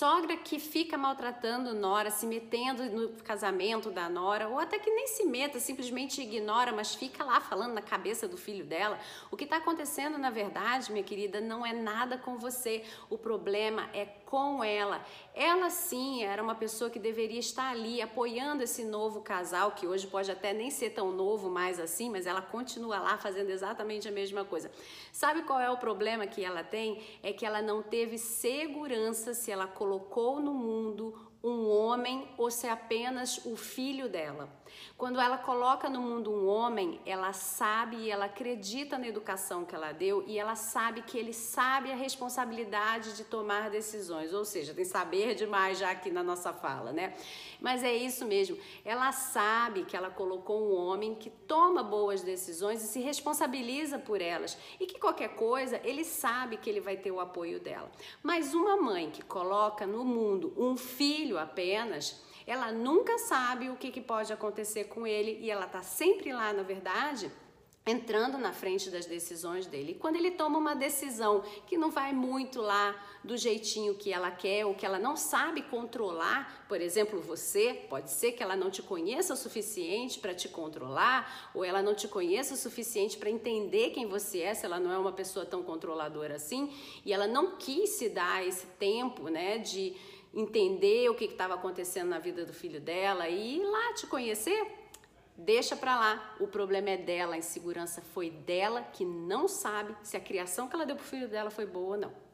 sogra que fica maltratando nora, se metendo no casamento da nora, ou até que nem se meta, simplesmente ignora, mas fica lá falando na cabeça do filho dela. O que está acontecendo, na verdade, minha querida, não é nada com você. O problema é com ela. Ela sim era uma pessoa que deveria estar ali apoiando esse novo casal, que hoje pode até nem ser tão novo mais assim, mas ela continua lá fazendo exatamente a mesma coisa. Sabe qual é o problema que ela tem? É que ela não teve segurança se ela colocou no mundo um homem ou se é apenas o filho dela. Quando ela coloca no mundo um homem, ela sabe e ela acredita na educação que ela deu e ela sabe que ele sabe a responsabilidade de tomar decisões, ou seja, tem saber demais já aqui na nossa fala, né? Mas é isso mesmo, ela sabe que ela colocou um homem que toma boas decisões e se responsabiliza por elas e que qualquer coisa ele sabe que ele vai ter o apoio dela. Mas uma mãe que coloca no mundo um filho apenas, ela nunca sabe o que pode acontecer com ele e ela tá sempre lá, na verdade, entrando na frente das decisões dele. E quando ele toma uma decisão que não vai muito lá do jeitinho que ela quer ou que ela não sabe controlar, por exemplo, você, pode ser que ela não te conheça o suficiente para te controlar ou ela não te conheça o suficiente para entender quem você é, se ela não é uma pessoa tão controladora assim, e ela não quis se dar esse tempo, né, de entender o que estava acontecendo na vida do filho dela e ir lá te conhecer, deixa pra lá. O problema é dela, a insegurança foi dela, que não sabe se a criação que ela deu pro filho dela foi boa ou não.